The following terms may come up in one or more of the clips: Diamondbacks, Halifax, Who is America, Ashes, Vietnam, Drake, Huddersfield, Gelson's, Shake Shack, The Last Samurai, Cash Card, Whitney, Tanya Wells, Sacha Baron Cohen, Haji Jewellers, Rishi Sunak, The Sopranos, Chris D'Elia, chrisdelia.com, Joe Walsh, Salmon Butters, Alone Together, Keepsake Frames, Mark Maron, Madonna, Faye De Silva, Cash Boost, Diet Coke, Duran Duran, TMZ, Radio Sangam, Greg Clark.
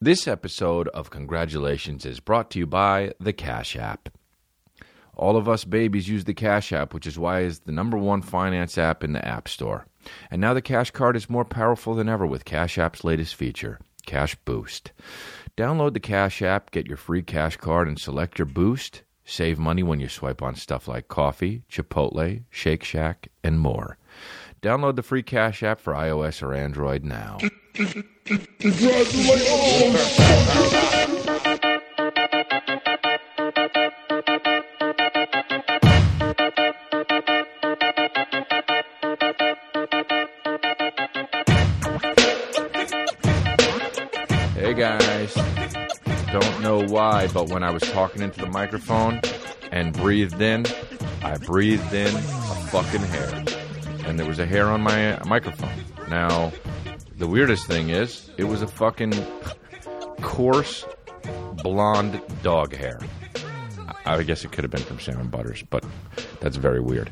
This episode of Congratulations is brought to you by the Cash App. All of us babies use the Cash App, which is why it's the #1 finance app in the App Store. And now the Cash Card is more powerful than ever with Cash App's latest feature, Cash Boost. Download the Cash App, get your free Cash Card, and select your Boost. Save money when you swipe on stuff like coffee, Chipotle, Shake Shack, and more. Download the free Cash App for iOS or Android now. Hey guys, don't know why, but when I was talking into the microphone and breathed in, I breathed in a fucking hair. And there was a hair on my microphone. Now, the weirdest thing is, it was a fucking coarse, blonde dog hair. I guess it could have been from Salmon Butters, but that's very weird.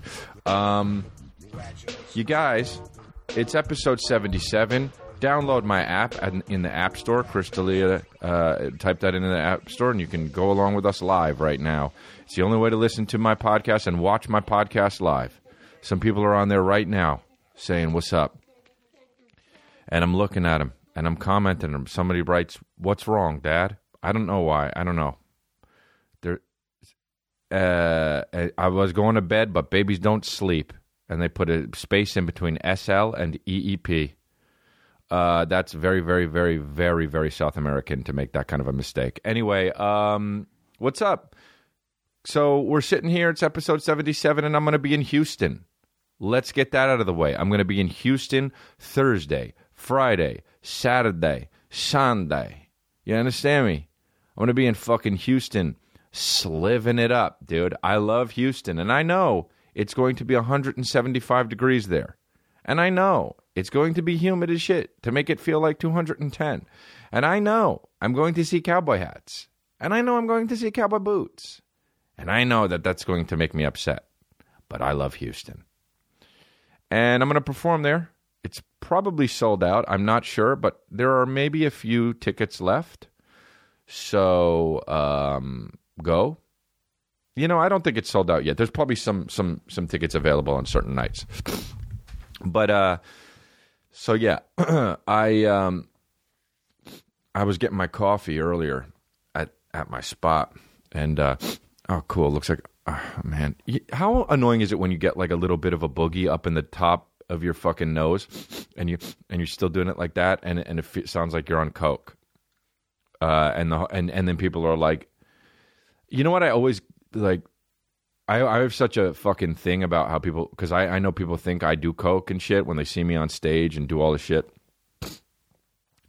You guys, it's episode 77. Download my app in the App Store. Chris D'Elia, type that into the App Store, and you can go along with us live right now. It's the only way to listen to my podcast and watch my podcast live. Some people are on there right now saying, what's up? And I'm looking at him, and I'm commenting, and somebody writes, what's wrong, Dad? I don't know why. I don't know. I was going to bed, but babies don't sleep. And they put a space in between SL and EEP. That's very, very, very, very, very South American to make that kind of a mistake. Anyway, what's up? So we're sitting here. It's episode 77, and I'm going to be in Houston. Let's get that out of the way. I'm going to be in Houston Thursday, Friday, Saturday, Sunday. You understand me? I'm going to be in fucking Houston, sliving it up, dude. I love Houston, and I know it's going to be 175 degrees there. And I know it's going to be humid as shit to make it feel like 210. And I know I'm going to see cowboy hats. And I know I'm going to see cowboy boots. And I know that that's going to make me upset. But I love Houston. And I'm going to perform there. It's probably sold out. I'm not sure, but there are maybe a few tickets left. So go. You know, I don't think it's sold out yet. There's probably some tickets available on certain nights. But so yeah, I was getting my coffee earlier at my spot, and oh cool, looks like. Oh, man, how annoying is it when you get like a little bit of a boogie up in the top of your fucking nose, and you're still doing it like that, and it sounds like you're on coke, and then people are like, you know what? I always like, I have such a fucking thing about how people, because I know people think I do coke and shit when they see me on stage and do all this shit,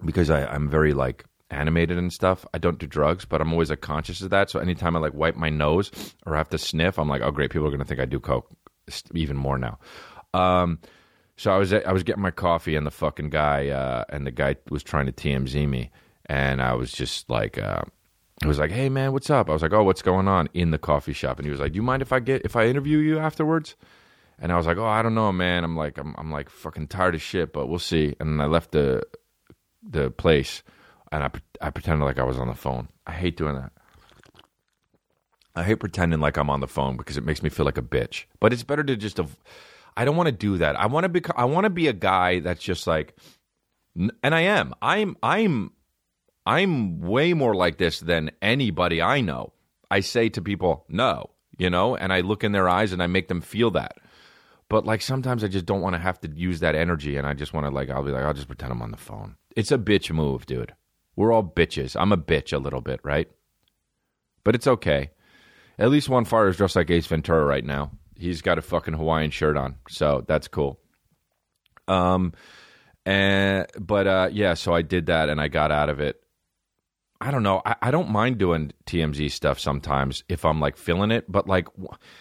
because I'm very like animated and stuff. I don't do drugs, but I'm always like conscious of that. So anytime I like wipe my nose or have to sniff, I'm like, oh great, people are gonna think I do coke even more now. So I was getting my coffee, and the guy was trying to TMZ me, and I was just like, I was like, hey man, what's up? I was like, oh, what's going on in the coffee shop? And he was like, do you mind if I interview you afterwards? And I was like, oh, I don't know, man. I'm like fucking tired as shit, but we'll see. And I left the place. And I pretended like I was on the phone. I hate doing that. I hate pretending like I'm on the phone because it makes me feel like a bitch. But it's better to just... I don't want to do that. I want to be a guy that's just like... And I am. I'm way more like this than anybody I know. I say to people, no, you know? And I look in their eyes and I make them feel that. But like sometimes I just don't want to have to use that energy. And I just want to like... I'll be like, I'll just pretend I'm on the phone. It's a bitch move, dude. We're all bitches. I'm a bitch a little bit, right? But it's okay. At least one fire is dressed like Ace Ventura right now. He's got a fucking Hawaiian shirt on, so that's cool. Yeah, so I did that, and I got out of it. I don't know. I don't mind doing TMZ stuff sometimes if I'm, like, feeling it. But, like,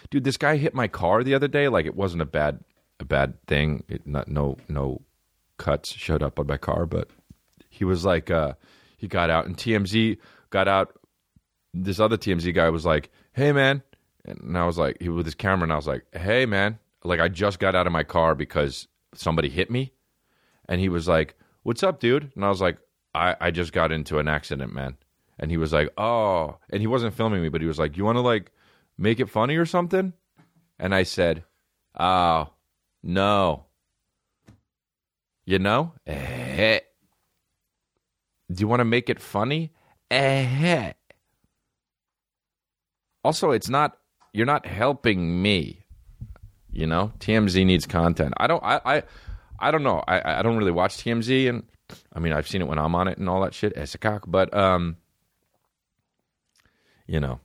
dude, this guy hit my car the other day. Like, it wasn't a bad thing. No cuts showed up on my car, but he was like... He got out, and TMZ got out. This other TMZ guy was like, hey, man. And I was like, he was with his camera, and I was like, hey, man. Like, I just got out of my car because somebody hit me. And he was like, what's up, dude? And I was like, I just got into an accident, man. And he was like, oh. And he wasn't filming me, but he was like, you want to like make it funny or something? And I said, oh, no. You know? Eh-heh. Do you want to make it funny? Eh-heh. Also, it's not, you're not helping me. You know? TMZ needs content. I don't know. I don't really watch TMZ, and I mean, I've seen it when I'm on it and all that shit as a cock, but you know,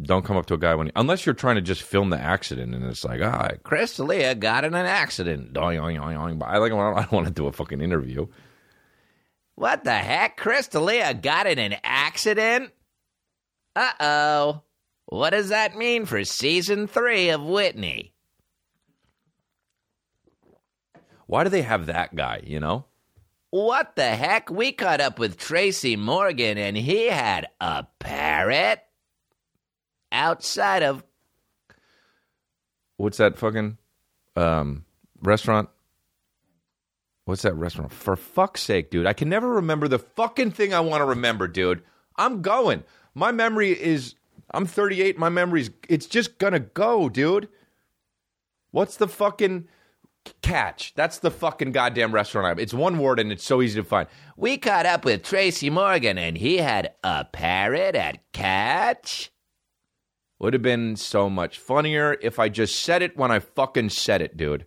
don't come up to a guy when unless you're trying to just film the accident, and it's like, ah, oh, Chris D'Elia got in an accident. Doing, but I don't want to do a fucking interview. What the heck? Chris D'Elia got in an accident? Uh-oh. What does that mean for season 3 of Whitney? Why do they have that guy, you know? What the heck? We caught up with Tracy Morgan, and he had a parrot outside of... What's that fucking restaurant? What's that restaurant? For fuck's sake, dude. I can never remember the fucking thing I want to remember, dude. I'm going. My memory is... I'm 38. My memory's... It's just gonna go, dude. What's the fucking... Catch. That's the fucking goddamn restaurant. It's one word and it's so easy to find. We caught up with Tracy Morgan and he had a parrot at Catch. Would have been so much funnier if I just said it when I fucking said it, dude.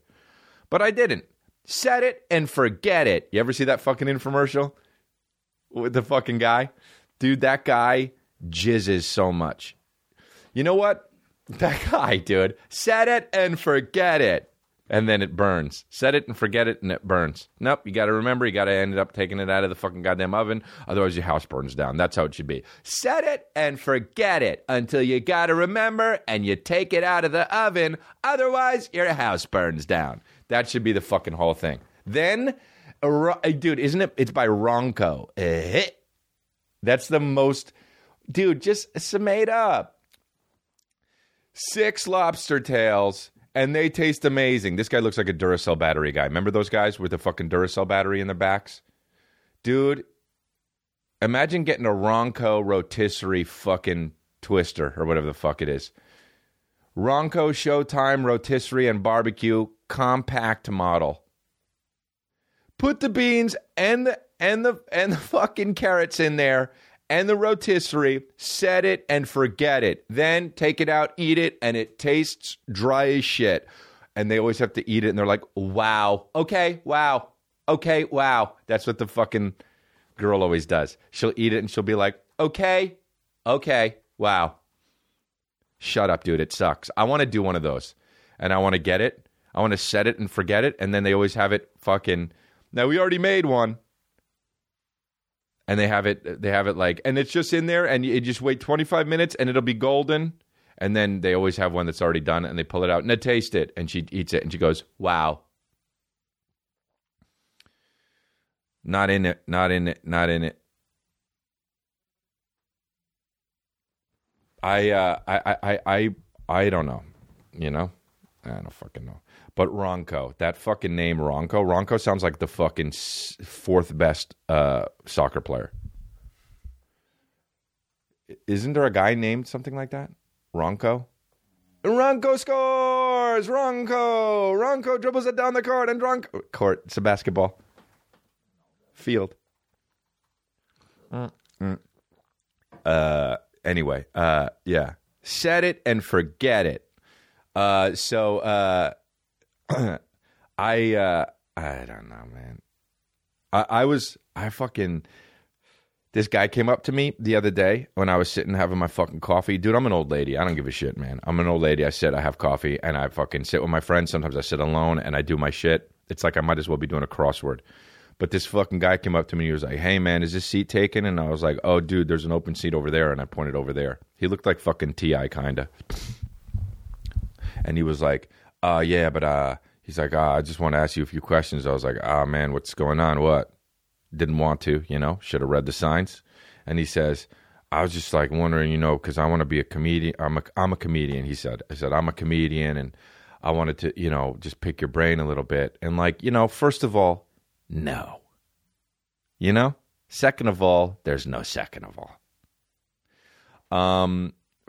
But I didn't. Said it and forget it. You ever see that fucking infomercial with the fucking guy? Dude, that guy jizzes so much. You know what? That guy, dude, said it and forget it. And then it burns. Set it and forget it, and it burns. Nope, you got to remember. You got to end up taking it out of the fucking goddamn oven. Otherwise, your house burns down. That's how it should be. Set it and forget it until you got to remember, and you take it out of the oven. Otherwise, your house burns down. That should be the fucking whole thing. Then, dude, isn't it? It's by Ronco. That's the most... Dude, just sum it up. 6 lobster tails... And they taste amazing. This guy looks like a Duracell battery guy. Remember those guys with the fucking Duracell battery in their backs? Dude, imagine getting a Ronco rotisserie fucking twister or whatever the fuck it is. Ronco Showtime rotisserie and barbecue compact model. Put the beans and the fucking carrots in there. And the rotisserie, set it and forget it. Then take it out, eat it, and it tastes dry as shit. And they always have to eat it, and they're like, wow. Okay, wow. Okay, wow. That's what the fucking girl always does. She'll eat it, and she'll be like, okay, okay, wow. Shut up, dude. It sucks. I want to do one of those, and I want to get it. I want to set it and forget it, and then they always have it fucking, now we already made one. And they have it like, and it's just in there, and you just wait 25 minutes, and it'll be golden. And then they always have one that's already done, and they pull it out, and they taste it, and she eats it, and she goes, wow. Not in it, not in it, not in it. I don't know, you know? I don't fucking know. But Ronco, that fucking name Ronco. Ronco sounds like the fucking 4th best soccer player. Isn't there a guy named something like that? Ronco? Ronco scores! Ronco! Ronco dribbles it down the court and Ronco... Court, it's a basketball. Field. Anyway, yeah. Set it and forget it. I don't know, man. This guy came up to me the other day when I was sitting having my fucking coffee. Dude, I'm an old lady. I don't give a shit, man. I'm an old lady. I sit, I have coffee, and I fucking sit with my friends. Sometimes I sit alone, and I do my shit. It's like I might as well be doing a crossword. But this fucking guy came up to me. He was like, hey, man, is this seat taken? And I was like, oh, dude, there's an open seat over there. And I pointed over there. He looked like fucking T.I. kind of. And he was like... yeah, but he's like, I just want to ask you a few questions. I was like, man, what's going on? What? Didn't want to, you know, should have read the signs. And he says, I was just like wondering, you know, because I want to be a comedian. I'm a comedian, he said. I said, I'm a comedian, and I wanted to, you know, just pick your brain a little bit. And like, you know, first of all, no. You know? Second of all, there's no second of all.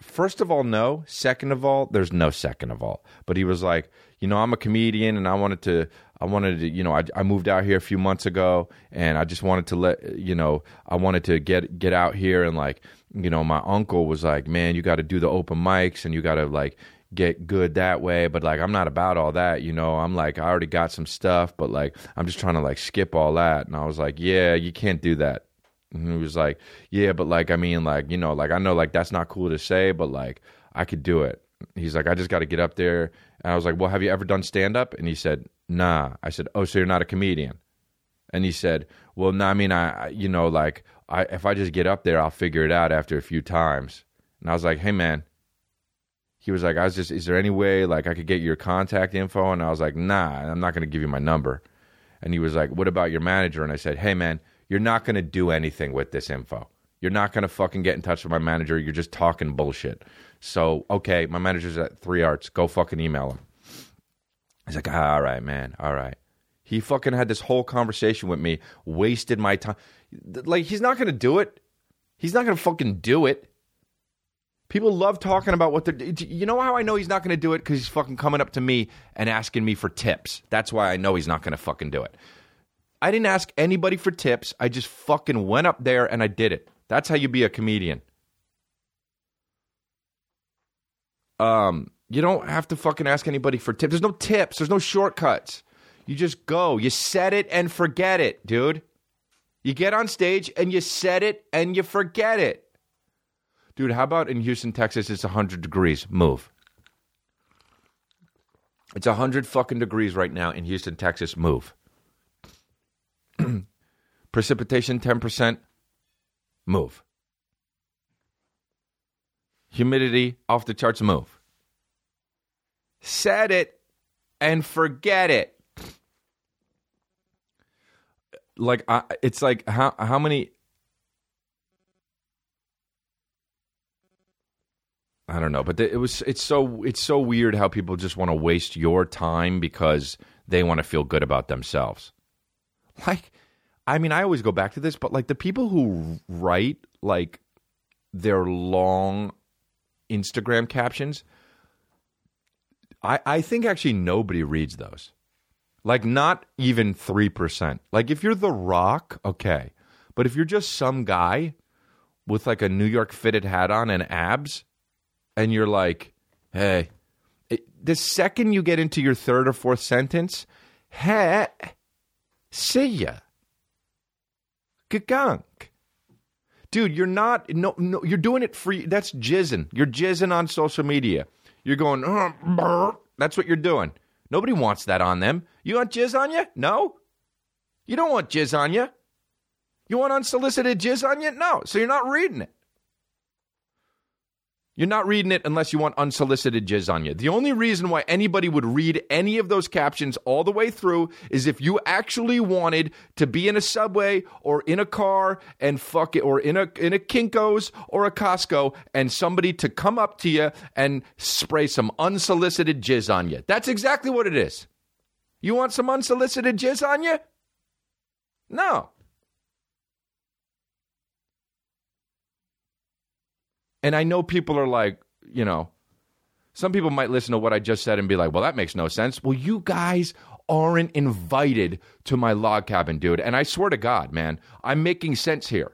First of all, no. Second of all, there's no second of all. But he was like, you know, I'm a comedian and I wanted to, you know, I moved out here a few months ago and I just wanted to let, you know, I wanted to get out here and like, you know, my uncle was like, man, you got to do the open mics and you got to like get good that way. But like, I'm not about all that, you know, I'm like, I already got some stuff, but like, I'm just trying to like skip all that. And I was like, yeah, you can't do that. And he was like, yeah, but like, I mean, like, you know, like, I know like that's not cool to say, but like, I could do it. He's like, I just got to get up there. And I was like, well, have you ever done stand-up? And he said, nah. I said, oh, so you're not a comedian? And he said, well, no, I mean, if I just get up there, I'll figure it out after a few times. And I was like, hey, man. He was like, is there any way, like, I could get your contact info? And I was like, nah, I'm not going to give you my number. And he was like, what about your manager? And I said, hey, man, you're not going to do anything with this info. You're not going to fucking get in touch with my manager. You're just talking bullshit. So, okay, my manager's at 3 Arts. Go fucking email him. He's like, all right, man, all right. He fucking had this whole conversation with me, wasted my time. Like, he's not going to do it. He's not going to fucking do it. People love talking about what they're... You know how I know he's not going to do it? Because he's fucking coming up to me and asking me for tips. That's why I know he's not going to fucking do it. I didn't ask anybody for tips. I just fucking went up there and I did it. That's how you be a comedian. You don't have to fucking ask anybody for tips. There's no tips. There's no shortcuts. You just go. You set it and forget it, dude. You get on stage and you set it and you forget it. Dude, how about in Houston, Texas, it's 100 degrees. Move. It's 100 fucking degrees right now in Houston, Texas. Move. Precipitation, 10%. Move. Humidity off the charts. Move. Set it and forget it. Like it's like how many? I don't know, but it's so weird how people just want to waste your time because they want to feel good about themselves. Like, I mean, I always go back to this, but like the people who write like their long Instagram captions, I think actually nobody reads those. Like not even 3%. Like if you're The Rock, okay. But if you're just some guy with like a New York fitted hat on and abs and you're like, hey, the second you get into your third or fourth sentence, hey, see ya. Gagunk. Dude, you're not, no, you're doing it for, that's jizzing. You're jizzing on social media. You're going, that's what you're doing. Nobody wants that on them. You want jizz on you? No. You don't want jizz on you. You want unsolicited jizz on you? No. So you're not reading it. You're not reading it unless you want unsolicited jizz on you. The only reason why anybody would read any of those captions all the way through is if you actually wanted to be in a Subway or in a car and fuck it, or in a Kinko's or a Costco and somebody to come up to you and spray some unsolicited jizz on you. That's exactly what it is. You want some unsolicited jizz on you? No. And I know people are like, you know, some people might listen to what I just said and be like, well, that makes no sense. Well, you guys aren't invited to my log cabin, dude. And I swear to God, man, I'm making sense here.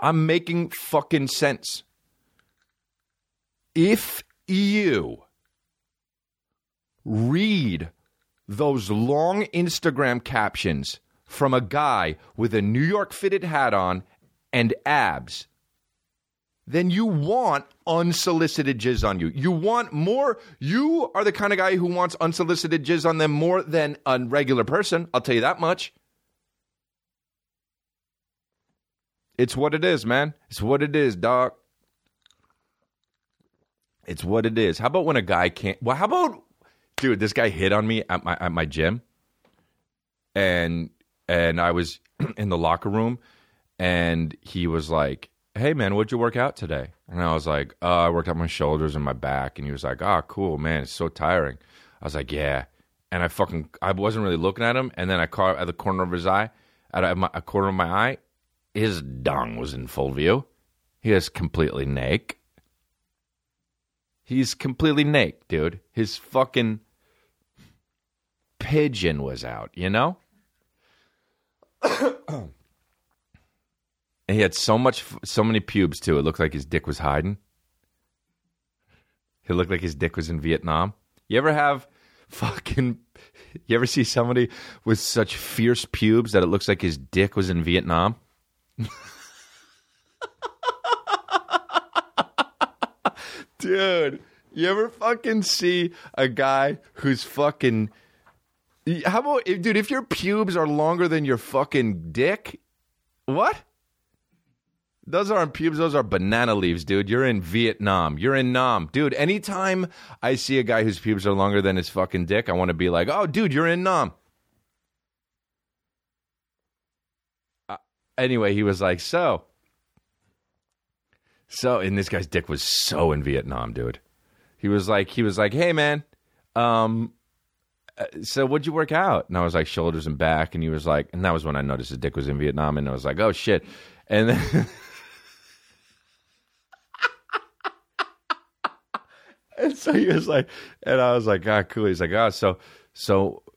I'm making fucking sense. If you read those long Instagram captions from a guy with a New York fitted hat on and abs, then you want unsolicited jizz on you. You want more. You are the kind of guy who wants unsolicited jizz on them more than a regular person. I'll tell you that much. It's what it is, man. It's what it is, dog. It's what it is. How about when a guy can't... Well, how about... Dude, this guy hit on me at my gym. And I was in the locker room. And he was like, hey, man, what'd you work out today? And I was like, I worked out my shoulders and my back. And he was like, oh, cool, man. It's so tiring. I was like, yeah. And I wasn't really looking at him. And then I caught at the corner of his eye. out of a corner of my eye, his dong was in full view. He is completely naked. He's completely naked, dude. His fucking pigeon was out, you know? And he had so many pubes, too. It looked like his dick was hiding. It looked like his dick was in Vietnam. You ever see somebody with such fierce pubes that it looks like his dick was in Vietnam? Dude, you ever fucking see a guy who's fucking... How about... Dude, if your pubes are longer than your fucking dick... What? Those aren't pubes. Those are banana leaves, dude. You're in Vietnam. You're in Nam. Dude, anytime I see a guy whose pubes are longer than his fucking dick, I want to be like, oh, dude, you're in Nam. Anyway, he was like, So, and this guy's dick was so in Vietnam, dude. He was like, hey, man, so what'd you work out? And I was like, shoulders and back. And he was like, and that was when I noticed his dick was in Vietnam. And I was like, oh, shit. And then, and so he was like, and I was like, ah, oh, cool. He's like, oh, so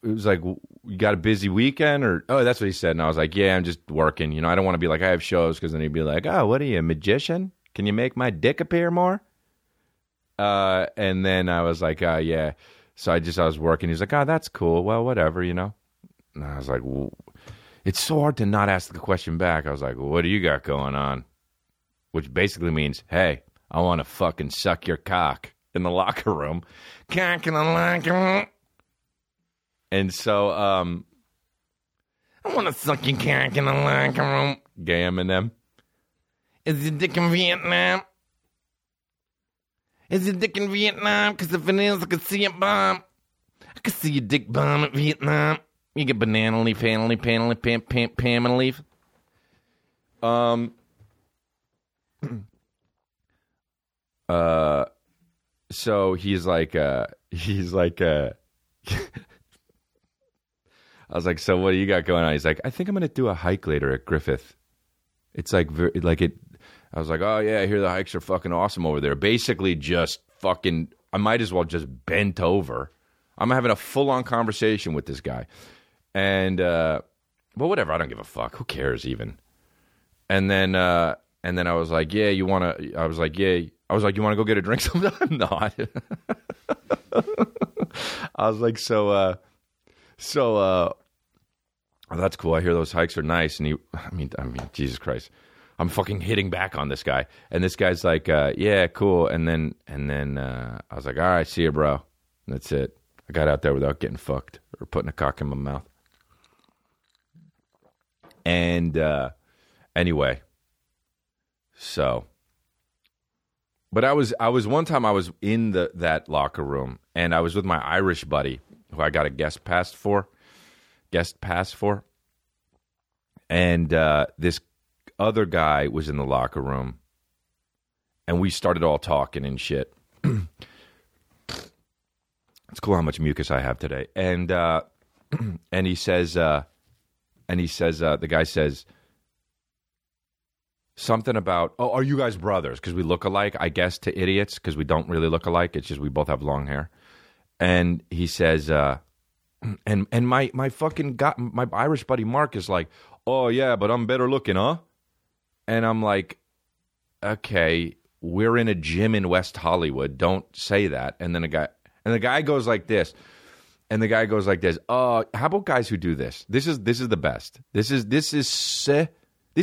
it was like, you got a busy weekend or, oh, that's what he said. And I was like, yeah, I'm just working. You know, I don't want to be like, I have shows. Cause then he'd be like, oh, what are you, a magician? Can you make my dick appear more? And then I was like, oh, yeah. So I was working. He's like, oh, that's cool. Well, whatever, you know? And I was like, it's so hard to not ask the question back. I was like, what do you got going on? Which basically means, hey, I want to fucking suck your cock in the locker room. Cock in the locker room. And so, I want to suck your cock in the locker room. Gay Eminem. Is the dick in Vietnam? Is your dick in Vietnam? Because if it is, I can see it bomb. I can see your dick bomb at Vietnam. You get banana leaf, panel leaf. So he's like, I was like, so what do you got going on? He's like, I think I'm going to do a hike later at Griffith. It's like it. I was like, oh, yeah, I hear the hikes are fucking awesome over there. Basically just fucking, I might as well just bent over. I'm having a full-on conversation with this guy. And, well, whatever, I don't give a fuck. Who cares even? And then I was like, yeah, you want to, I was like, yeah. I was like, you want to go get a drink sometime? No. I was like, so, oh, that's cool. I hear those hikes are nice. And I mean, Jesus Christ. I'm fucking hitting back on this guy. And this guy's like, yeah, cool. And then I was like, all right, see you, bro. And that's it. I got out there without getting fucked or putting a cock in my mouth. And anyway, so. But I was one time I was in that locker room and I was with my Irish buddy who I got a guest pass for. And this other guy was in the locker room and we started all talking and shit. It's cool how much mucus I have today. And and he says, the guy says something about, oh, are you guys brothers? Because we look alike, I guess, to idiots, because we don't really look alike. It's just we both have long hair. And he says, and my fucking guy, my Irish buddy Mark is like, oh, yeah, but I'm better looking, huh? And I'm like, okay, we're in a gym in West Hollywood. Don't say that. And then the guy goes like this. How about guys who do this? This is the best. This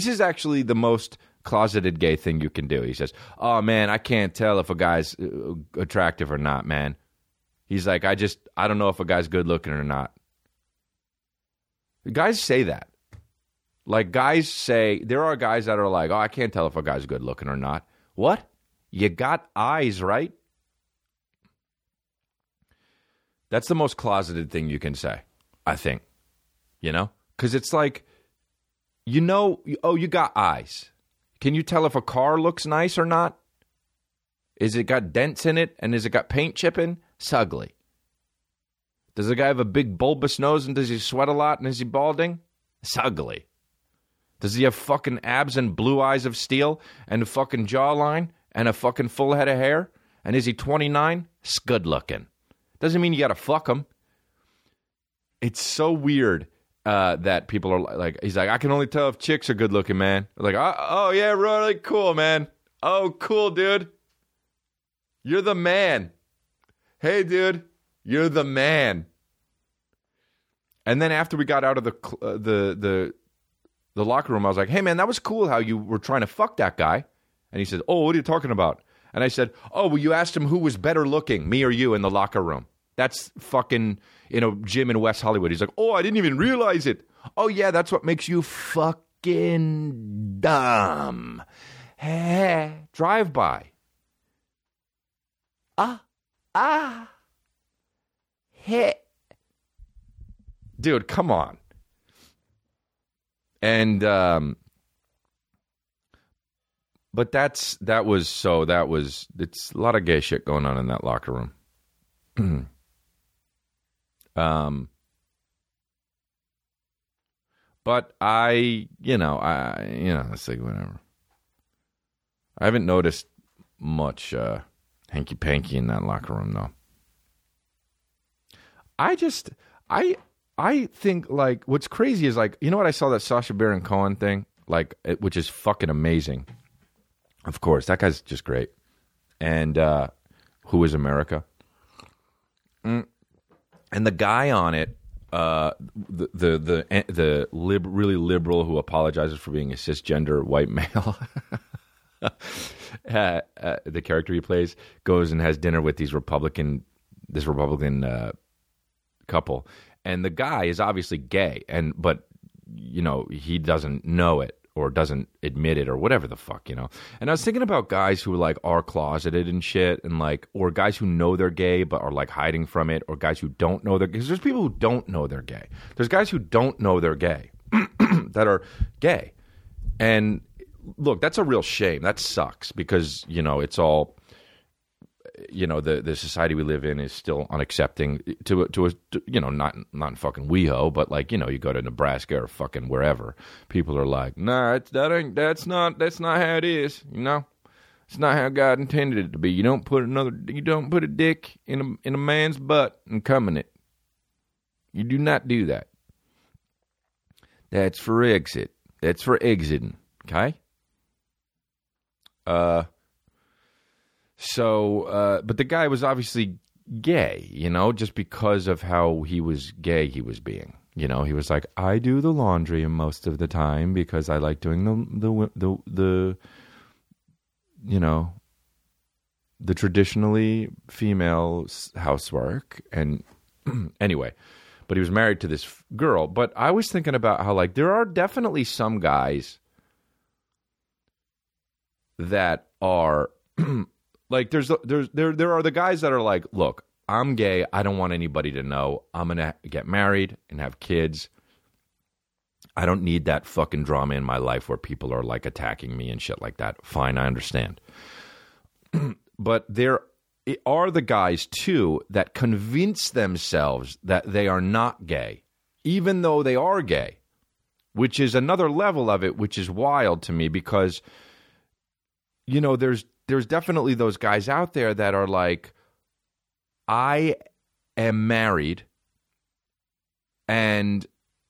is actually the most closeted gay thing you can do. He says, oh, man, I can't tell if a guy's attractive or not, man. He's like, I don't know if a guy's good looking or not. Guys say that. Like, guys say, there are guys that are like, oh, I can't tell if a guy's good looking or not. What? You got eyes, right? That's the most closeted thing you can say, I think, you know? Because it's like, you know, oh, you got eyes. Can you tell if a car looks nice or not? Is it got dents in it? And is it got paint chipping? It's ugly. Does the guy have a big bulbous nose and does he sweat a lot and is he balding? It's ugly. Does he have fucking abs and blue eyes of steel and a fucking jawline and a fucking full head of hair? And is he 29? It's good looking. Doesn't mean you got to fuck him. It's so weird that people are like, he's like, I can only tell if chicks are good looking, man. They're like, oh, yeah, really cool, man. Oh, cool, dude. You're the man. Hey, dude, you're the man. And then after we got out of the locker room, I was like, hey, man, that was cool how you were trying to fuck that guy. And he said, oh, what are you talking about? And I said, oh, well, you asked him who was better looking, me or you, in the locker room. That's fucking, Jim in West Hollywood. He's like, oh, I didn't even realize it. Oh, yeah, that's what makes you fucking dumb. Drive by. Dude, come on. And, but it's a lot of gay shit going on in that locker room. But I it's like whatever. I haven't noticed much, hanky-panky in that locker room though. I think, like, what's crazy is, like, you know what? I saw that Sacha Baron Cohen thing, like, which is fucking amazing. Of course, that guy's just great. And Who is America? And the guy on it, really liberal who apologizes for being a cisgender white male, the character he plays, goes and has dinner with this Republican couple. And the guy is obviously gay, but he doesn't know it or doesn't admit it or whatever the fuck, And I was thinking about guys who are closeted and shit, and or guys who know they're gay but are hiding from it, or guys who don't know they're gay. Because there's people who don't know they're gay. There's guys who don't know they're gay that are gay. And look, that's a real shame. That sucks because it's all. The society we live in is still unaccepting to not in fucking WeHo, but you go to Nebraska or fucking wherever, people are like, nah, that's not how it is, it's not how God intended it to be. You don't put a dick in a man's butt and cum in it. You do not do that. That's for exit. That's for exiting. Okay. So, but the guy was obviously gay, just because of how he was gay he was being. He was like, I do the laundry most of the time because I like doing the traditionally female housework. And anyway, but he was married to this girl. But I was thinking about how, there are definitely some guys that are... There are the guys that are like, look, I'm gay. I don't want anybody to know. I'm going to get married and have kids. I don't need that fucking drama in my life where people are attacking me and shit like that. Fine, I understand. But there are the guys too that convince themselves that they are not gay, even though they are gay, which is another level of it, which is wild to me because, there's definitely those guys out there that are like, I am married and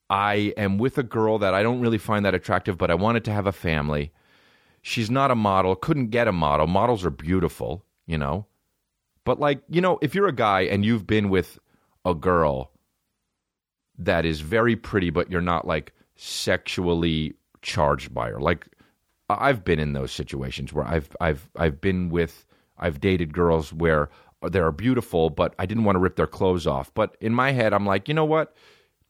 I am with a girl that I don't really find that attractive, but I wanted to have a family. She's not a model, couldn't get a model. Models are beautiful, But if you're a guy and you've been with a girl that is very pretty, but you're not sexually charged by her, I've been in those situations where I've dated girls where they're beautiful, but I didn't want to rip their clothes off. But in my head, I'm like, you know what?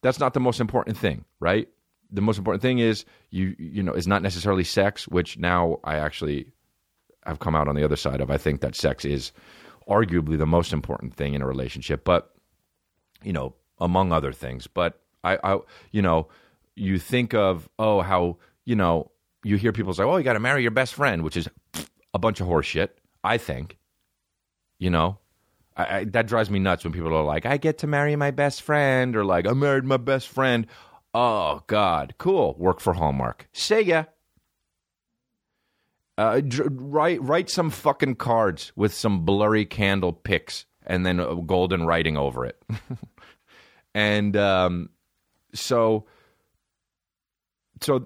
That's not the most important thing, right? The most important thing is it's not necessarily sex, which now I've come out on the other side of. I think that sex is arguably the most important thing in a relationship, but among other things. But I you think of how. You hear people say, oh, you got to marry your best friend, which is a bunch of horse shit, I think. That drives me nuts when people are like, I get to marry my best friend, or I married my best friend. Oh, God. Cool. Work for Hallmark. See ya. Write some fucking cards with some blurry candle pics and then golden writing over it. And so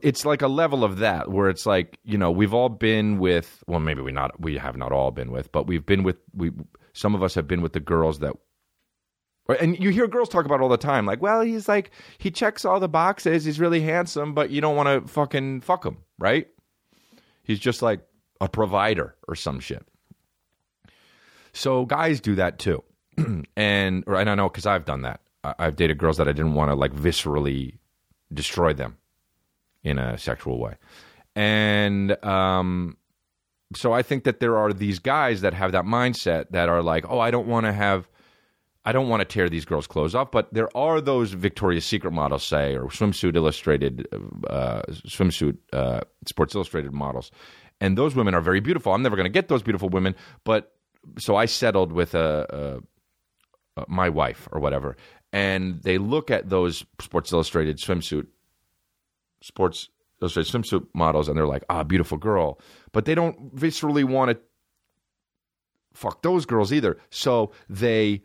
it's like a level of that where it's like, you know, we've all been with, well, maybe we have not all been with, but we've been with, some of us have been with the girls that, and you hear girls talk about all the time, like, well, he's like, he checks all the boxes, he's really handsome, but you don't want to fucking fuck him, right? He's just like a provider or some shit. So guys do that too. and I know because I've done that. I've dated girls that I didn't want to like viscerally destroy them in a sexual way. And so I think that there are these guys that have that mindset that are like, oh, I don't want to tear these girls' clothes off, but there are those Victoria's Secret models, say, or Sports Illustrated models. And those women are very beautiful. I'm never going to get those beautiful women. But so I settled with my wife or whatever. And they look at those Sports Illustrated swimsuit models, and they're like, ah, beautiful girl. But they don't viscerally want to fuck those girls either. So they...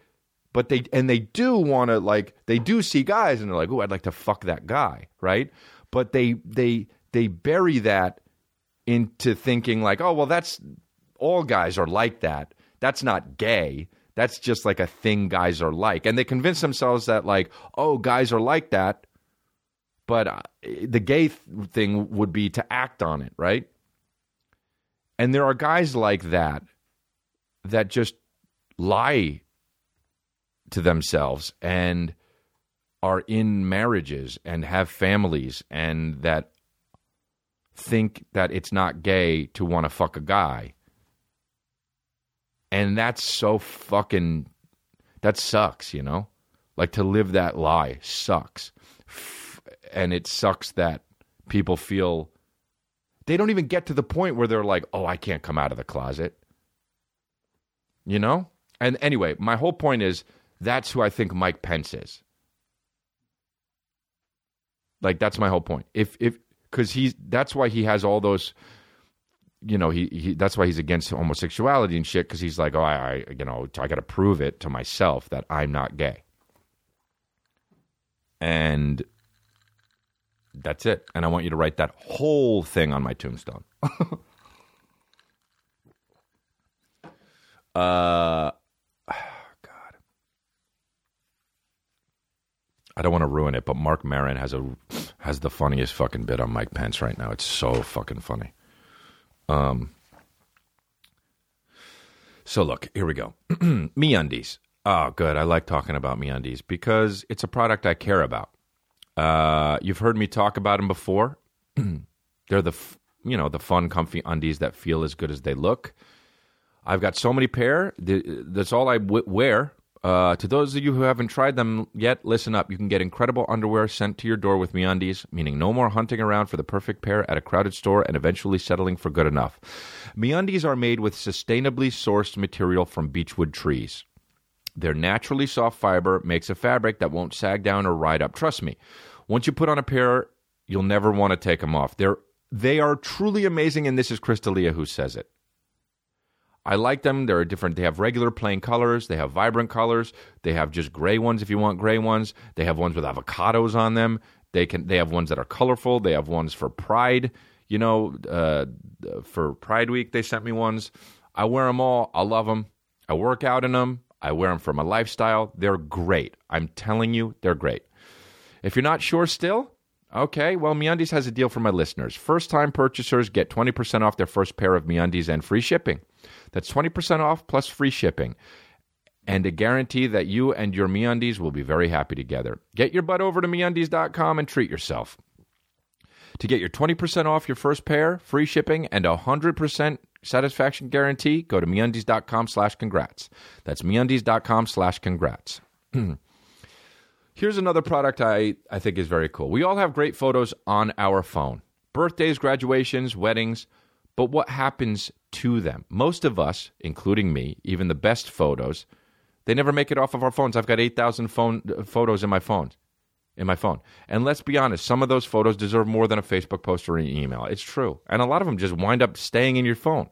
But they do want to, like, they do see guys and they're like, oh, I'd like to fuck that guy, right? But they bury that into thinking like, oh, well, that's, all guys are like that. That's not gay. That's just like a thing guys are like. And they convince themselves that like, oh, guys are like that, but the gay thing would be to act on it, right? And there are guys like that that just lie to themselves and are in marriages and have families and that think that it's not gay to want to fuck a guy. And that's so fucking, that sucks, you know? Like to live that lie sucks. And it sucks that people feel, they don't even get to the point where they're like, oh, I can't come out of the closet. You know? And anyway, my whole point is, that's who I think Mike Pence is. Like, that's my whole point. Because that's why he has all those, you know, that's why he's against homosexuality and shit. Because he's like, oh, I got to prove it to myself that I'm not gay. And that's it. And I want you to write that whole thing on my tombstone. I don't want to ruin it, but Mark Maron has the funniest fucking bit on Mike Pence right now. It's so fucking funny. So look, here we go. MeUndies. Oh, good. I like talking about MeUndies because it's a product I care about. You've heard me talk about them before. They're the fun, comfy undies that feel as good as they look. I've got so many pair. That's all I wear. To those of you who haven't tried them yet, listen up. You can get incredible underwear sent to your door with MeUndies, meaning no more hunting around for the perfect pair at a crowded store and eventually settling for good enough. MeUndies are made with sustainably sourced material from beechwood trees. Their naturally soft fiber makes a fabric that won't sag down or ride up. Trust me, once you put on a pair, you'll never want to take them off. They are truly amazing, and this is Chris D'Elia who says it. I like them. They're different. They have regular plain colors. They have vibrant colors. They have just gray ones if you want gray ones. They have ones with avocados on them. They have ones that are colorful. They have ones for Pride. You know, for Pride Week, they sent me ones. I wear them all. I love them. I work out in them. I wear them for my lifestyle. They're great. I'm telling you, they're great. If you're not sure still... Okay, well, MeUndies has a deal for my listeners. First-time purchasers get 20% off their first pair of MeUndies and free shipping. That's 20% off plus free shipping. And a guarantee that you and your MeUndies will be very happy together. Get your butt over to MeUndies.com and treat yourself. To get your 20% off your first pair, free shipping, and 100% satisfaction guarantee, go to MeUndies.com/congrats. That's MeUndies.com/congrats. Here's another product I think is very cool. We all have great photos on our phone. Birthdays, graduations, weddings. But what happens to them? Most of us, including me, even the best photos, they never make it off of our phones. I've got 8,000 photos in my phone. in my phone. And let's be honest, some of those photos deserve more than a Facebook post or an email. It's true. And a lot of them just wind up staying in your phone.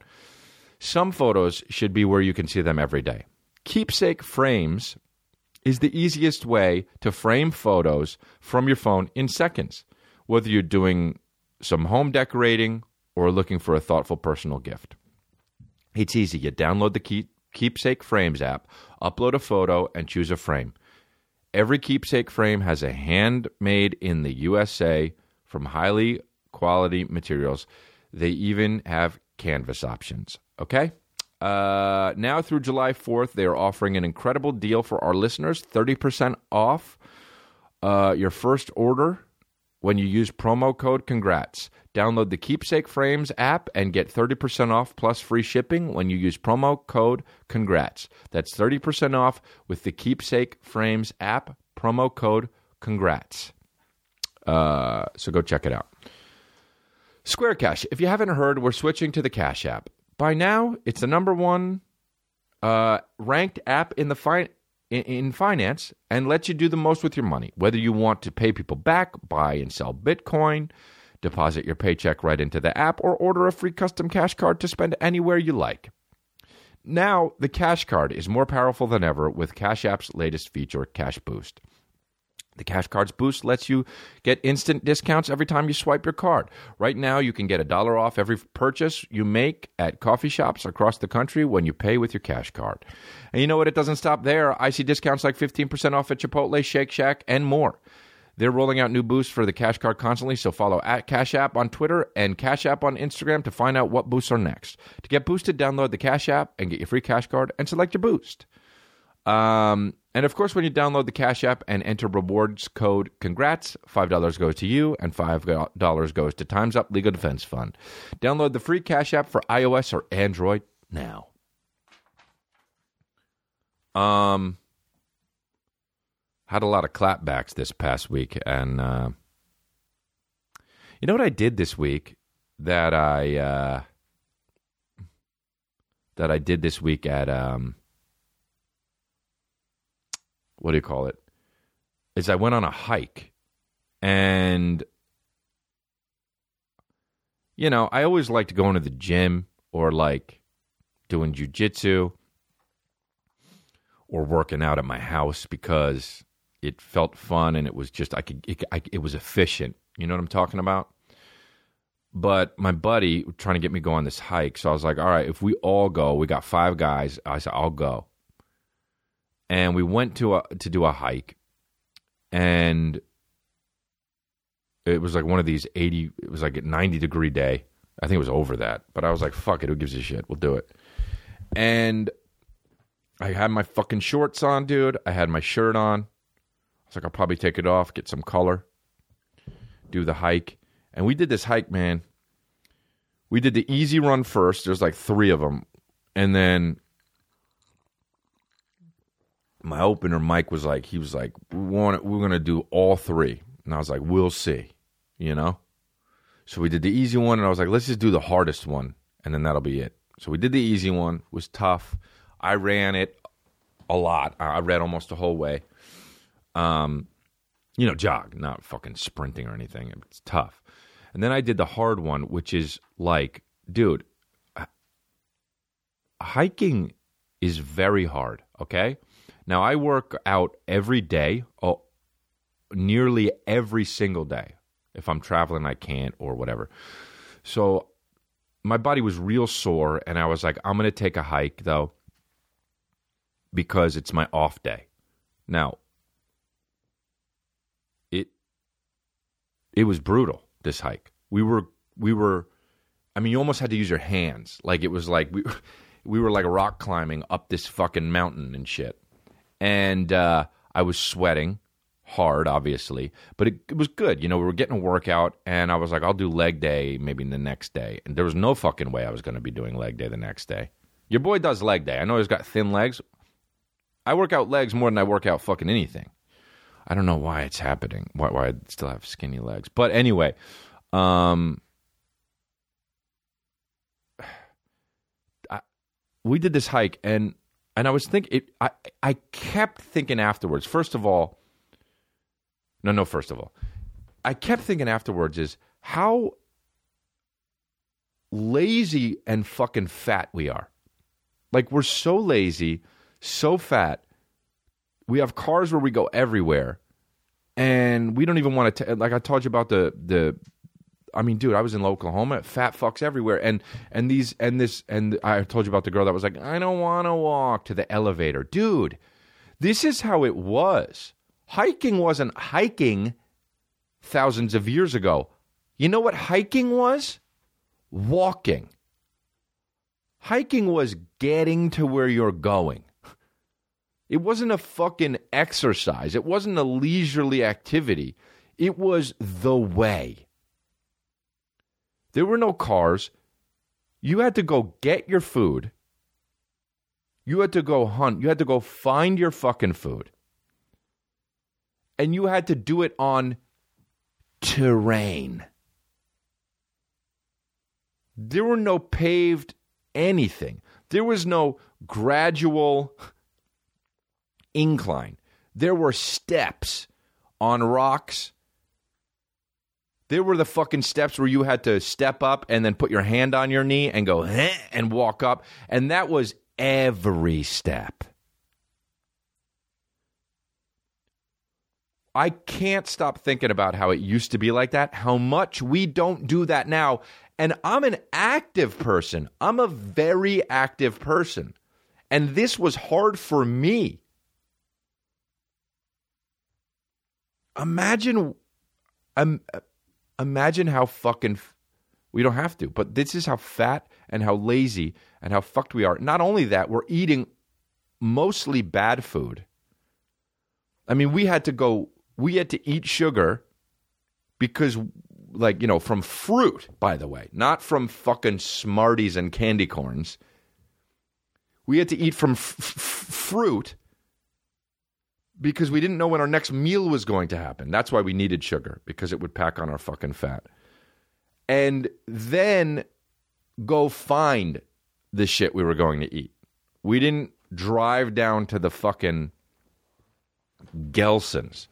Some photos should be where you can see them every day. Keepsake Frames is the easiest way to frame photos from your phone in seconds, whether you're doing some home decorating or looking for a thoughtful personal gift. It's easy. You download the Keepsake Frames app, upload a photo, and choose a frame. Every Keepsake Frame has a handmade in the USA from highly quality materials. They even have canvas options. Okay? Now through July 4th, they are offering an incredible deal for our listeners, 30% off your first order when you use promo code CONGRATS. Download the Keepsake Frames app and get 30% off plus free shipping when you use promo code CONGRATS. That's 30% off with the Keepsake Frames app, promo code CONGRATS. So go check it out. Square Cash. If you haven't heard, we're switching to the Cash App. By now, it's the number one ranked app in the finance and lets you do the most with your money. Whether you want to pay people back, buy and sell Bitcoin, deposit your paycheck right into the app, or order a free custom cash card to spend anywhere you like. Now, the Cash Card is more powerful than ever with Cash App's latest feature, Cash Boost. The Cash Card's Boost lets you get instant discounts every time you swipe your card. Right now, you can get $1 off every purchase you make at coffee shops across the country when you pay with your Cash Card. And you know what? It doesn't stop there. I see discounts like 15% off at Chipotle, Shake Shack, and more. They're rolling out new boosts for the Cash Card constantly, so follow at Cash App on Twitter and Cash App on Instagram to find out what boosts are next. To get boosted, download the Cash App and get your free Cash Card and select your boost. And of course, when you download the Cash App and enter rewards code CONGRATS, $5 goes to you and $5 goes to Time's Up Legal Defense Fund. Download the free Cash App for iOS or Android now. Had a lot of clapbacks this past week. And you know what I did this week that I did this week at... what do you call it? Is I went on a hike, and you know, I always like to go into the gym or like doing jujitsu or working out at my house because it felt fun and it was just it was efficient. You know what I'm talking about? But my buddy was trying to get me to go on this hike, so I was like, all right, if we all go, we got 5 guys. I said, I'll go. And we went to do a hike, and it was like one of these it was like a 90-degree day. I think it was over that, but I was like, fuck it, who gives a shit? We'll do it. And I had my fucking shorts on, dude. I had my shirt on. I was like, I'll probably take it off, get some color, do the hike. And we did this hike, man. We did the easy run first. There's like 3 of them. And then... my opener, Mike, was like, we're going to do all 3. And I was like, we'll see, you know? So we did the easy one, and I was like, let's just do the hardest one, and then that'll be it. So we did the easy one. It was tough. I ran it a lot. I ran almost the whole way. You know, jog, not fucking sprinting or anything. It's tough. And then I did the hard one, which is like, dude, hiking is very hard, okay? Now, I work out every day, nearly every single day. If I'm traveling, I can't or whatever. So my body was real sore, and I was like, I'm going to take a hike, though, because it's my off day. Now, it was brutal, this hike. We were, I mean, you almost had to use your hands. Like, it was like we were like rock climbing up this fucking mountain and shit. And I was sweating hard, obviously, but it was good. You know, we were getting a workout, and I was like, I'll do leg day maybe the next day. And there was no fucking way I was going to be doing leg day the next day. Your boy does leg day. I know he's got thin legs. I work out legs more than I work out fucking anything. I don't know why it's happening, why I still have skinny legs. But anyway, we did this hike, and I was thinking, I kept thinking afterwards, first of all, No, first of all, I kept thinking afterwards is how lazy and fucking fat we are. Like, we're so lazy, so fat. We have cars where we go everywhere, and we don't even want to. Like I told you about the. I mean, dude, I was in Oklahoma. Fat fucks everywhere, and I told you about the girl that was like, I don't want to walk to the elevator, dude. This is how it was. Hiking wasn't hiking thousands of years ago. You know what hiking was? Walking. Hiking was getting to where you're going. It wasn't a fucking exercise. It wasn't a leisurely activity. It was the way. There were no cars. You had to go get your food. You had to go hunt. You had to go find your fucking food. And you had to do it on terrain. There were no paved anything. There was no gradual incline. There were steps on rocks. There were the fucking steps where you had to step up and then put your hand on your knee and go and walk up. And that was every step. I can't stop thinking about how it used to be like that, how much we don't do that now. And I'm an active person. I'm a very active person. And this was hard for me. Imagine how fucking... we don't have to, but this is how fat and how lazy and how fucked we are. Not only that, we're eating mostly bad food. I mean, we had to eat sugar because, like, you know, from fruit, by the way, not from fucking Smarties and candy corns. We had to eat from fruit because we didn't know when our next meal was going to happen. That's why we needed sugar, because it would pack on our fucking fat. And then go find the shit we were going to eat. We didn't drive down to the fucking Gelson's.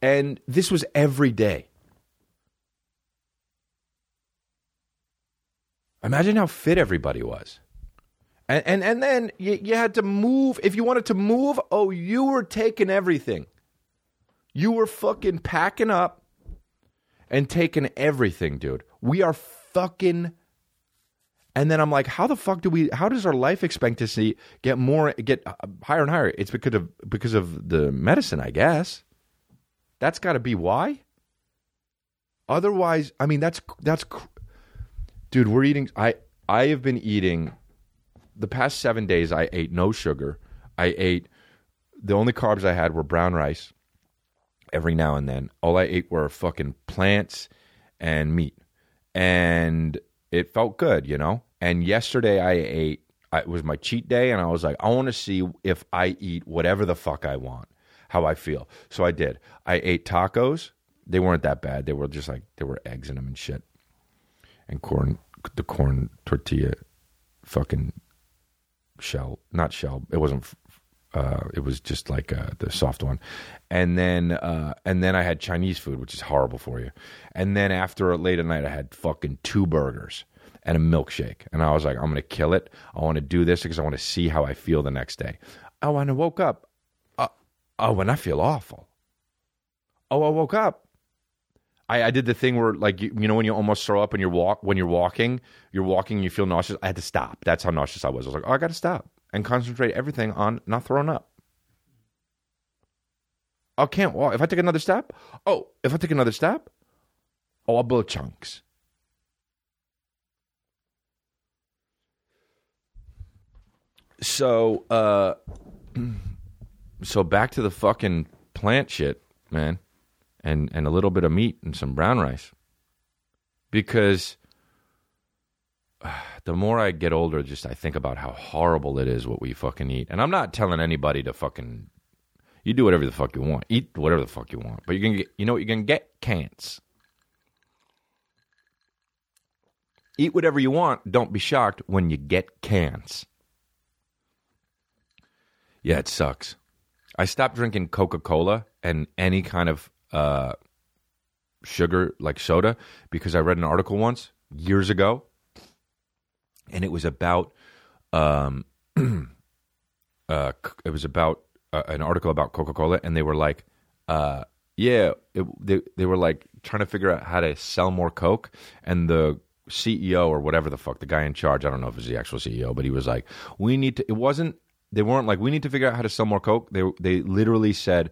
And this was every day. Imagine how fit everybody was. And then you had to move. If you wanted to move, oh, you were taking everything. You were fucking packing up and taking everything, dude. We are fucking... And then I'm like, how the fuck do we... How does our life expectancy get higher and higher? It's because of the medicine, I guess. That's got to be why. Otherwise, I mean, that's... Dude, we're eating... I have been eating... The past 7 days, I ate no sugar. The only carbs I had were brown rice every now and then. All I ate were fucking plants and meat. And it felt good, you know? And yesterday it was my cheat day, and I was like, I want to see if I eat whatever the fuck I want, how I feel. So I did. I ate tacos. They weren't that bad. They were just like, there were eggs in them and shit. And corn tortilla fucking... not shell. It wasn't. It was just like the soft one. And then I had Chinese food, which is horrible for you. And then after late at night, I had fucking 2 burgers and a milkshake. And I was like, I'm gonna kill it. I want to do this because I want to see how I feel the next day. Oh, and I woke up. And I feel awful. Oh, I woke up. I did the thing where, like, you know when you almost throw up and you're walking and you feel nauseous? I had to stop. That's how nauseous I was. I was like, oh, I got to stop and concentrate everything on not throwing up. I can't walk. If I take another step, I'll blow chunks. So back to the fucking plant shit, man. And a little bit of meat and some brown rice. Because the more I get older, just I think about how horrible it is what we fucking eat. And I'm not telling anybody to fucking... You do whatever the fuck you want. Eat whatever the fuck you want. But you're going to get cans. Eat whatever you want. Don't be shocked when you get cans. Yeah, it sucks. I stopped drinking Coca-Cola and any kind of sugar, like soda, because I read an article once years ago, and it was about an article about Coca-Cola, and they were like, they were like trying to figure out how to sell more Coke, and the CEO or whatever the fuck, the guy in charge, I don't know if it was the actual CEO, but he was like, they weren't like, we need to figure out how to sell more Coke. They literally said,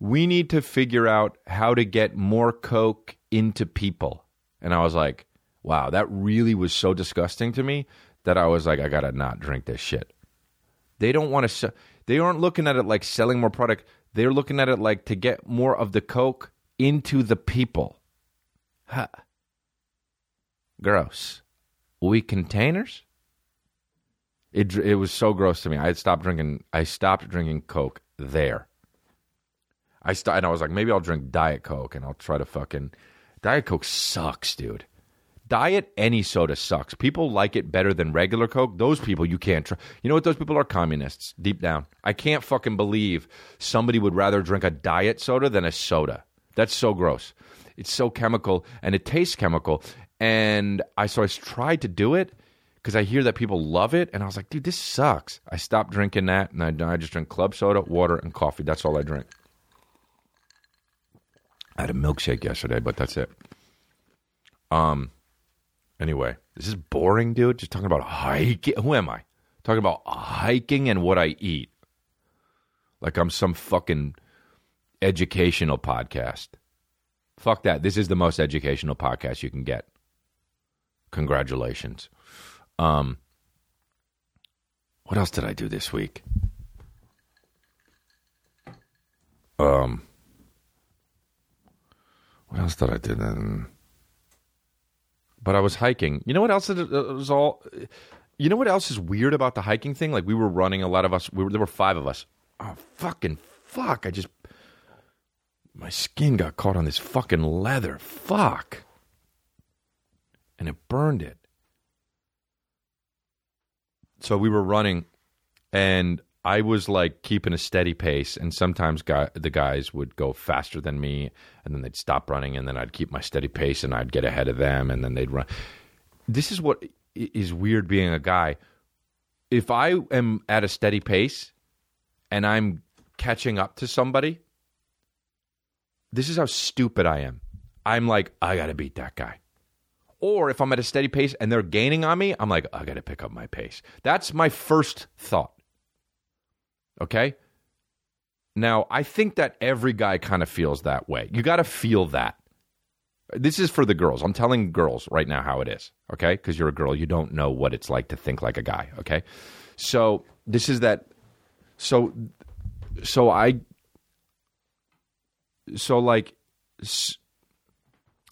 we need to figure out how to get more Coke into people. And I was like, wow, that really was so disgusting to me that I was like, I gotta not drink this shit. They don't want to sell, they aren't looking at it like selling more product. They're looking at it like to get more of the Coke into the people. Huh. Gross. We containers? It was so gross to me. I stopped drinking Coke there. And I was like, maybe I'll drink Diet Coke and I'll try to fucking... Diet Coke sucks, dude. Diet, any soda sucks. People like it better than regular Coke. Those people you can't try. You know what? Those people are communists deep down. I can't fucking believe somebody would rather drink a diet soda than a soda. That's so gross. It's so chemical and it tastes chemical. And I tried to do it because I hear that people love it. And I was like, dude, this sucks. I stopped drinking that and I just drink club soda, water, and coffee. That's all I drink. I had a milkshake yesterday, but that's it. Anyway, this is boring, dude. Just talking about hiking. Who am I? Talking about hiking and what I eat. Like I'm some fucking educational podcast. Fuck that. This is the most educational podcast you can get. Congratulations. What else did I do this week? What else did I do then? But I was hiking. You know what else it was all? You know what else is weird about the hiking thing? Like we were running, a lot of us. There were five of us. Oh fucking fuck! My skin got caught on this fucking leather. Fuck, and it burned it. So we were running, and I was like keeping a steady pace, and sometimes the guys would go faster than me, and then they'd stop running, and then I'd keep my steady pace, and I'd get ahead of them, and then they'd run. This is what is weird being a guy. If I am at a steady pace, and I'm catching up to somebody, this is how stupid I am. I'm like, I got to beat that guy. Or if I'm at a steady pace, and they're gaining on me, I'm like, I got to pick up my pace. That's my first thought. Okay? Now, I think that every guy kind of feels that way. You got to feel that. This is for the girls. I'm telling girls right now how it is, okay? Because you're a girl. You don't know what it's like to think like a guy, okay? So this is that...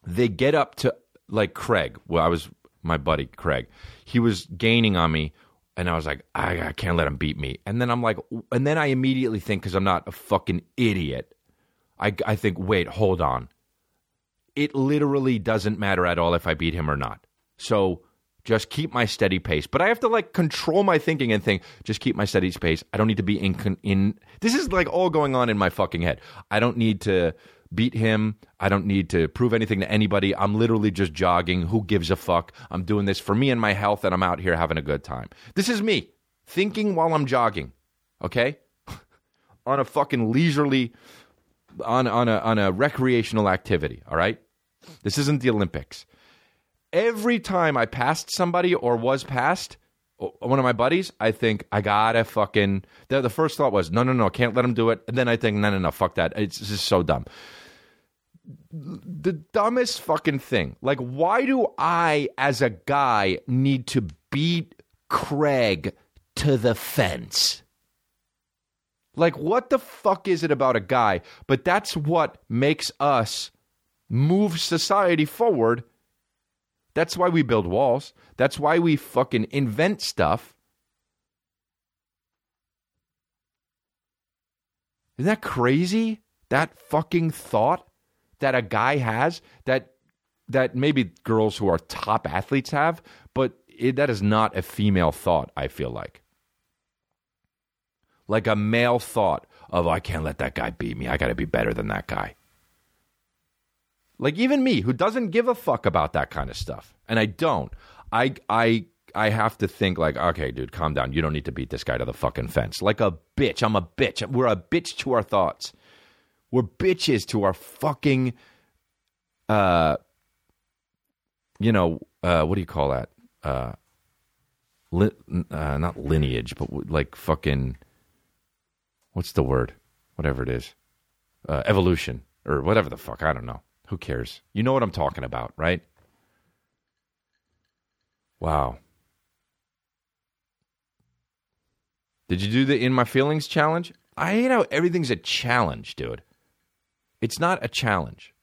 they get up to... Like Craig. Well, my buddy Craig. He was gaining on me. And I was like, I can't let him beat me. And then I'm like, and then I immediately think, because I'm not a fucking idiot, I think, wait, hold on. It literally doesn't matter at all if I beat him or not. So just keep my steady pace. But I have to like control my thinking and think, just keep my steady pace. I don't need to be in. This is like all going on in my fucking head. I don't need to beat him. I don't need to prove anything to anybody. I'm literally just jogging. Who gives a fuck? I'm doing this for me and my health, and I'm out here having a good time. This is me thinking while I'm jogging, okay? On a fucking leisurely, on a recreational activity, all right? This isn't the Olympics. Every time I passed somebody or was passed, one of my buddies, I think, I gotta fucking... The first thought was, no, can't let him do it. And then I think, no, fuck that. It's just so dumb. The dumbest fucking thing. Like, why do I, as a guy, need to beat Craig to the fence? Like, what the fuck is it about a guy? But that's what makes us move society forward. That's why we build walls. That's why we fucking invent stuff. Isn't that crazy? That fucking thought that a guy has that maybe girls who are top athletes have, but that is not a female thought, I feel like. Like a male thought of, I can't let that guy beat me. I got to be better than that guy. Like even me, who doesn't give a fuck about that kind of stuff, and I don't. I have to think like, okay, dude, calm down. You don't need to beat this guy to the fucking fence. Like a bitch. I'm a bitch. We're a bitch to our thoughts. We're bitches to our fucking, what do you call that? Not lineage, but like fucking, what's the word? Whatever it is. Evolution or whatever the fuck. I don't know. Who cares? You know what I'm talking about, right? Wow. Did you do the In My Feelings challenge? I hate how everything's a challenge, dude. It's not a challenge.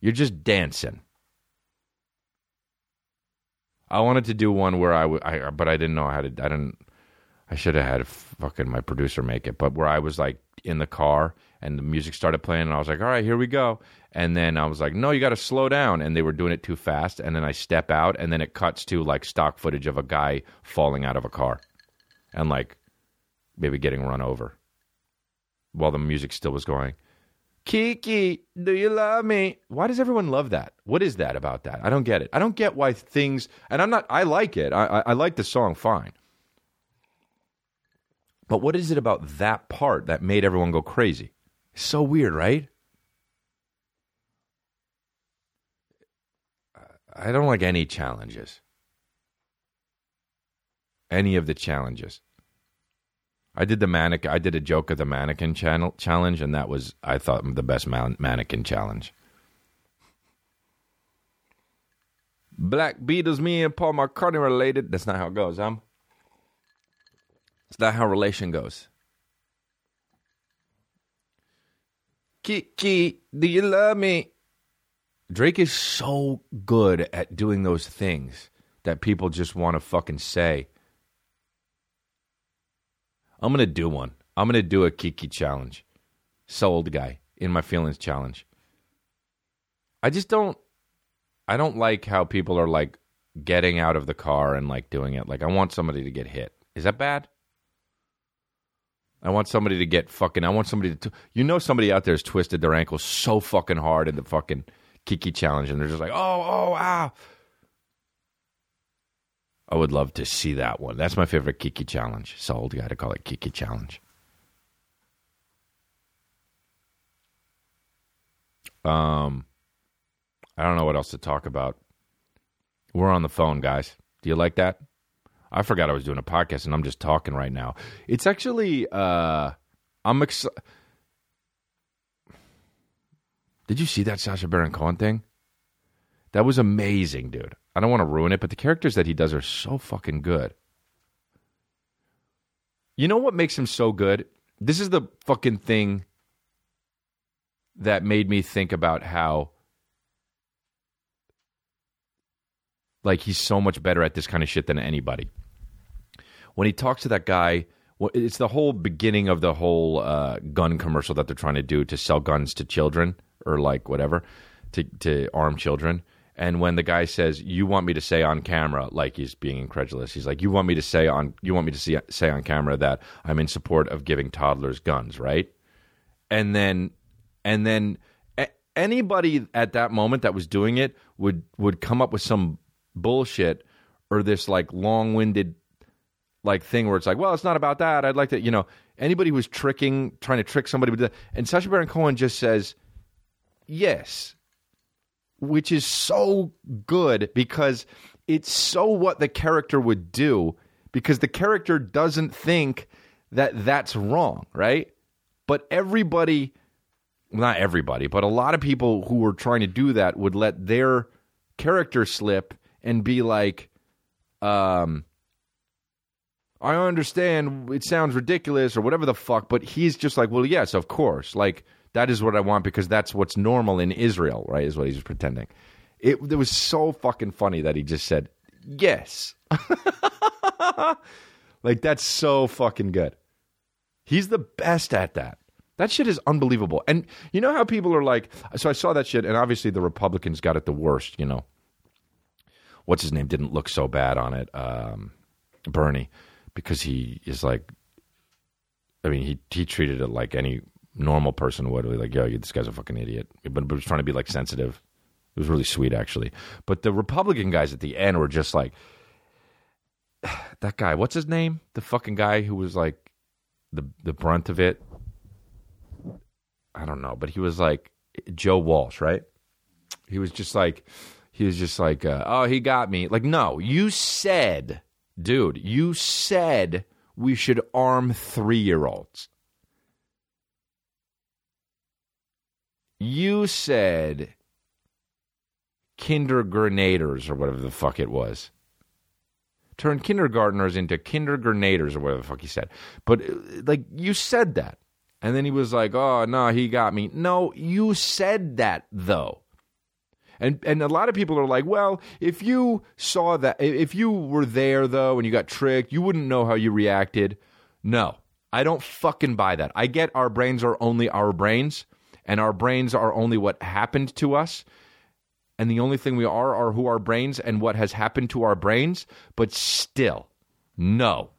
You're just dancing. I wanted to do one where but I didn't know how to. I should have had fucking my producer make it, but where I was like in the car and the music started playing and I was like, all right, here we go. And then I was like, no, you got to slow down. And they were doing it too fast. And then I step out and then it cuts to like stock footage of a guy falling out of a car and like maybe getting run over while the music still was going. Kiki, do you love me? Why does everyone love that? What is that about that? I don't get it. I don't get why things, and I like it. I like the song fine. But what is it about that part that made everyone go crazy? It's so weird, right? I don't like any challenges. Any of the challenges. I did a joke of the mannequin challenge, and that was, I thought, the best mannequin challenge. Black Beatles, me and Paul McCartney related. That's not how it goes, huh? It's not how relation goes. Kiki, do you love me? Drake is so good at doing those things that people just want to fucking say. I'm going to do one. I'm going to do a Kiki challenge. So old guy. In My Feelings challenge. I don't like how people are like getting out of the car and like doing it. Like I want somebody to get hit. Is that bad? I want somebody to get fucking... I want somebody to... You know somebody out there has twisted their ankle so fucking hard in the fucking Kiki challenge and they're just like, oh, ah. I would love to see that one. That's my favorite Kiki challenge. So old guy to call it Kiki challenge. I don't know what else to talk about. We're on the phone, guys. Do you like that? I forgot I was doing a podcast, and I'm just talking right now. It's actually, I'm excited. Did you see that Sacha Baron Cohen thing? That was amazing, dude. I don't want to ruin it, but the characters that he does are so fucking good. You know what makes him so good? This is the fucking thing that made me think about how like, he's so much better at this kind of shit than anybody. When he talks to that guy, it's the whole beginning of the whole gun commercial that they're trying to do to sell guns to children or, like, whatever, to arm children. And when the guy says, you want me to say on camera, like he's being incredulous. He's like, you want me to say on camera that I'm in support of giving toddlers guns, right? And then anybody at that moment that was doing it would come up with some bullshit or this like long-winded like thing where it's like, well, it's not about that. I'd like to, you know, anybody who's trying to trick somebody with that. And Sacha Baron Cohen just says yes, which is so good because it's so what the character would do because the character doesn't think that that's wrong, right? But not everybody, but a lot of people who were trying to do that would let their character slip and be like, I understand it sounds ridiculous or whatever the fuck, but he's just like, well, yes, of course. Like, that is what I want because that's what's normal in Israel, right, is what he's pretending. It was so fucking funny that he just said, yes. Like, that's so fucking good. He's the best at that. That shit is unbelievable. And you know how people are like, so I saw that shit, and obviously the Republicans got it the worst, you know. What's his name didn't look so bad on it, Bernie, because he is like, I mean, he treated it like any normal person would. Like, yo, this guy's a fucking idiot. But was trying to be like sensitive. It was really sweet, actually. But the Republican guys at the end were just like, that guy, what's his name? The fucking guy who was like the brunt of it. I don't know, but he was like Joe Walsh, right? He was just like, oh, he got me. Like, no, you said, dude, you said we should arm 3-year-olds. You said kindergartners or whatever the fuck it was. Turn kindergartners into kindergartners or whatever the fuck he said. But, like, you said that. And then he was like, oh, no, he got me. No, you said that, though. And a lot of people are like, well, if you saw that, if you were there, though, and you got tricked, you wouldn't know how you reacted. No, I don't fucking buy that. I get our brains are only our brains, and our brains are only what happened to us. And the only thing we are who our brains and what has happened to our brains. But still, no,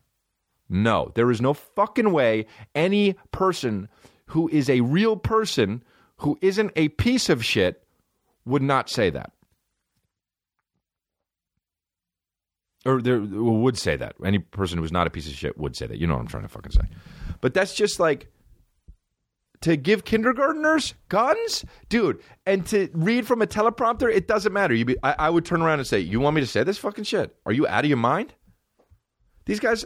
there is no fucking way any person who is a real person who isn't a piece of shit would not say that. Or would say that. Any person who's not a piece of shit would say that. You know what I'm trying to fucking say. But that's just like, to give kindergartners guns? Dude, and to read from a teleprompter, it doesn't matter. I would turn around and say, you want me to say this fucking shit? Are you out of your mind? These guys,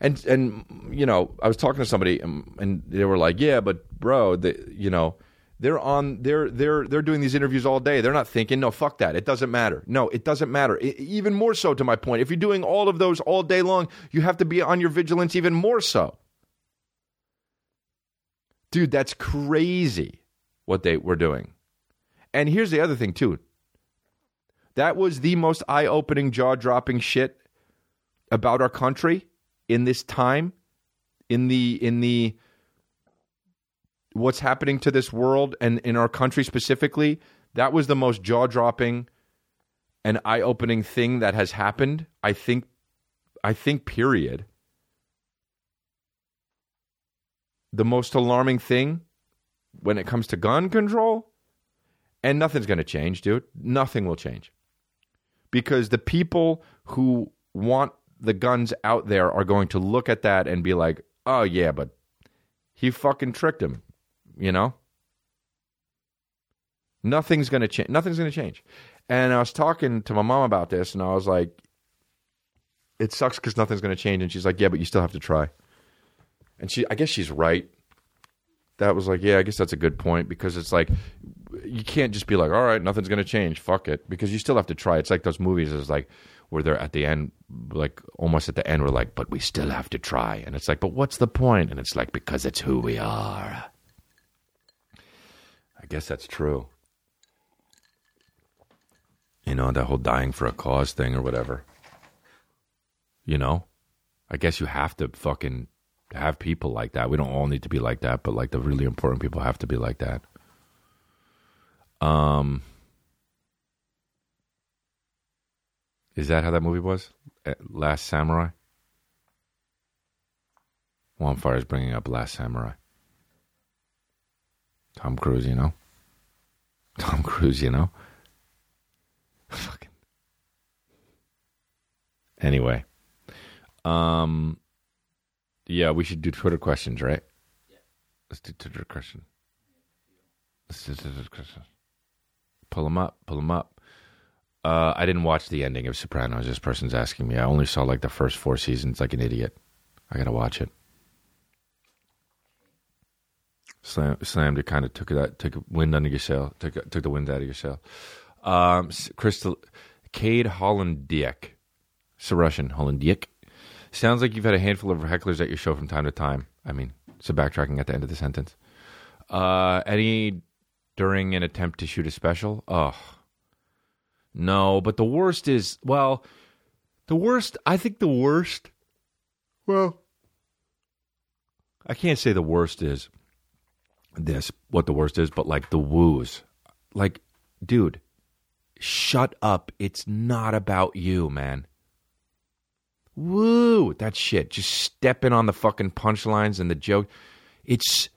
and you know, I was talking to somebody, and they were like, yeah, but bro, you know, they're doing these interviews all day. They're not thinking. No, fuck that. It doesn't matter. No, it doesn't matter. Even more so to my point. If you're doing all of those all day long, you have to be on your vigilance even more so. Dude, that's crazy what they were doing. And here's the other thing, too. That was the most eye-opening, jaw-dropping shit about our country in this time, in the what's happening to this world and in our country specifically. That was the most jaw-dropping and eye-opening thing that has happened, I think period. The most alarming thing when it comes to gun control, and nothing's going to change, dude. Nothing will change. Because the people who want the guns out there are going to look at that and be like, oh, yeah, but he fucking tricked him. You know, nothing's going to change. Nothing's going to change. And I was talking to my mom about this, and I was like, it sucks because nothing's going to change. And she's like, yeah, but you still have to try. And I guess she's right. That was like, yeah, I guess that's a good point, because it's like, you can't just be like, all right, nothing's going to change. Fuck it. Because you still have to try. It's like those movies is like where they're at the end, like almost at the end, we're like, but we still have to try. And it's like, but what's the point? And it's like, because it's who we are. I guess that's true. You know, that whole dying for a cause thing or whatever. You know, I guess you have to fucking have people like that. We don't all need to be like that, but like the really important people have to be like that. Is that how that movie was? Last Samurai? Wildfire is bringing up Last Samurai. Tom Cruise, you know? Fucking. Anyway. Yeah, we should do Twitter questions, right? Yeah. Let's do Twitter questions. Pull them up. I didn't watch the ending of Sopranos. This person's asking me. I only saw like the first 4 seasons like an idiot. I got to watch it. Slammed it, kind of took the wind out of your sail. Cade Hollandiek. It's a Russian, Hollandiek. Sounds like you've had a handful of hecklers at your show from time to time. I mean, so backtracking at the end of the sentence. Any during an attempt to shoot a special? Oh, no. But the worst is, well, I can't say the worst is this, what the worst is, but like the woos. Like, dude, shut up. It's not about you, man. Woo, that shit. Just stepping on the fucking punchlines and the joke. It's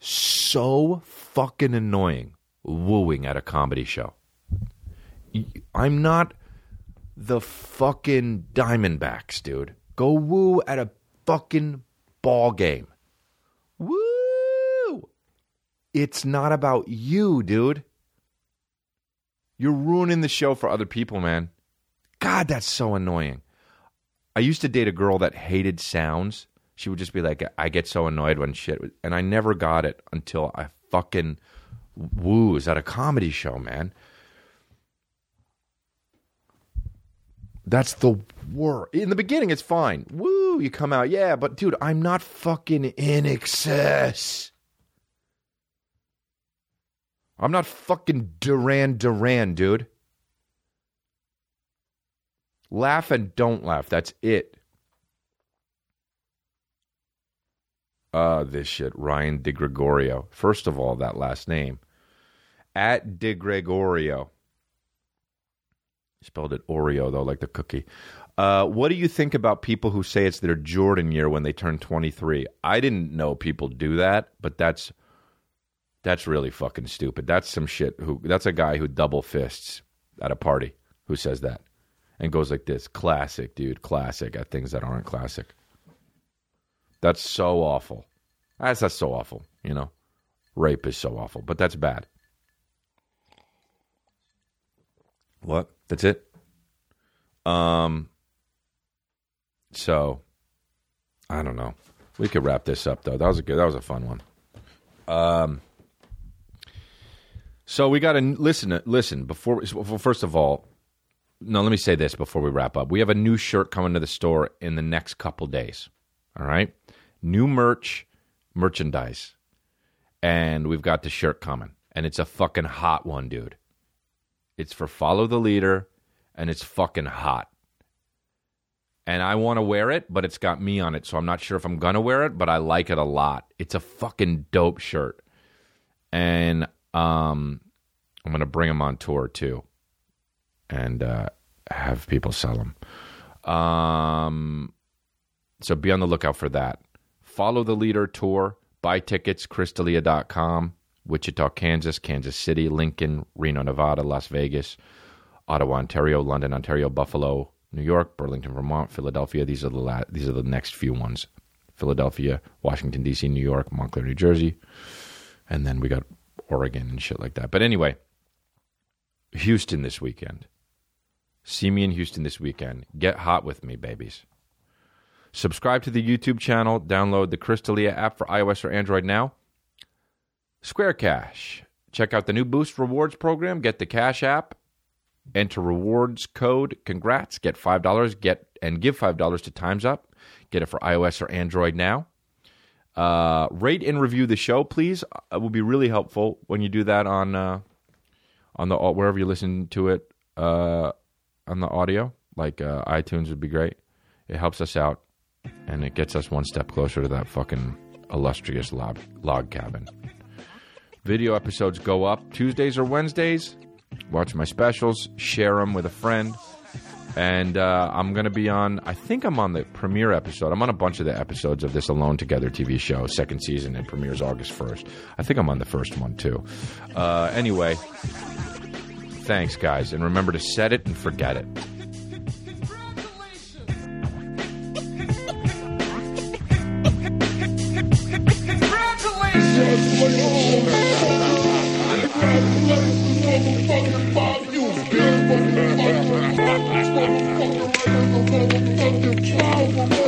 so fucking annoying wooing at a comedy show. I'm not the fucking Diamondbacks, dude. Go woo at a fucking ball game. Woo! It's not about you, dude. You're ruining the show for other people, man. God, that's so annoying. I used to date a girl that hated sounds. She would just be like, I get so annoyed when shit. And I never got it until I fucking woos at a comedy show, man. That's the worst. In the beginning, it's fine. Woo, you come out. Yeah, but dude, I'm not fucking INXS. I'm not fucking Duran Duran, dude. Laugh and don't laugh. That's it. This shit. Ryan DiGregorio. First of all, that last name. At DiGregorio. Spelled it Oreo, though, like the cookie. What do you think about people who say it's their Jordan year when they turn 23? I didn't know people do that, but that's really fucking stupid. That's some shit. That's a guy who double fists at a party who says that and goes like this. Classic, dude. Classic at things that aren't classic. That's so awful. That's so awful, you know. Rape is so awful, but that's bad. What? That's it? So, I don't know. We could wrap this up, though. That was a fun one. So we got to listen before. Well, first of all, no, let me say this before we wrap up. We have a new shirt coming to the store in the next couple days. All right? New merchandise. And we've got the shirt coming. And it's a fucking hot one, dude. It's for Follow the Leader, and it's fucking hot. And I want to wear it, but it's got me on it, so I'm not sure if I'm going to wear it, but I like it a lot. It's a fucking dope shirt. And I'm going to bring them on tour, too, and have people sell them. So be on the lookout for that. Follow the Leader tour. Buy tickets, chrisdelia.com. Wichita, Kansas, Kansas City, Lincoln, Reno, Nevada, Las Vegas, Ottawa, Ontario, London, Ontario, Buffalo, New York, Burlington, Vermont, Philadelphia. These are the next few ones. Philadelphia, Washington, D.C., New York, Montclair, New Jersey. And then we got Oregon and shit like that. But anyway, Houston this weekend. See me in Houston this weekend. Get hot with me, babies. Subscribe to the YouTube channel. Download the Chris D'Elia app for iOS or Android now. Square Cash. Check out the new Boost Rewards program. Get the Cash App. Enter rewards code. Congrats. Get $5. Give $5 to Time's Up. Get it for iOS or Android now. Rate and review the show, please. It will be really helpful when you do that on the wherever you listen to it on the audio. Like iTunes would be great. It helps us out, and it gets us one step closer to that fucking illustrious log cabin. Video episodes go up Tuesdays or Wednesdays. Watch my specials. Share them with a friend. And I'm going to be on... I think I'm on the premiere episode. I'm on a bunch of the episodes of this Alone Together TV show. Second season. It premieres August 1st. I think I'm on the first one, too. Anyway. Thanks, guys. And remember to set it and forget it. Congratulations.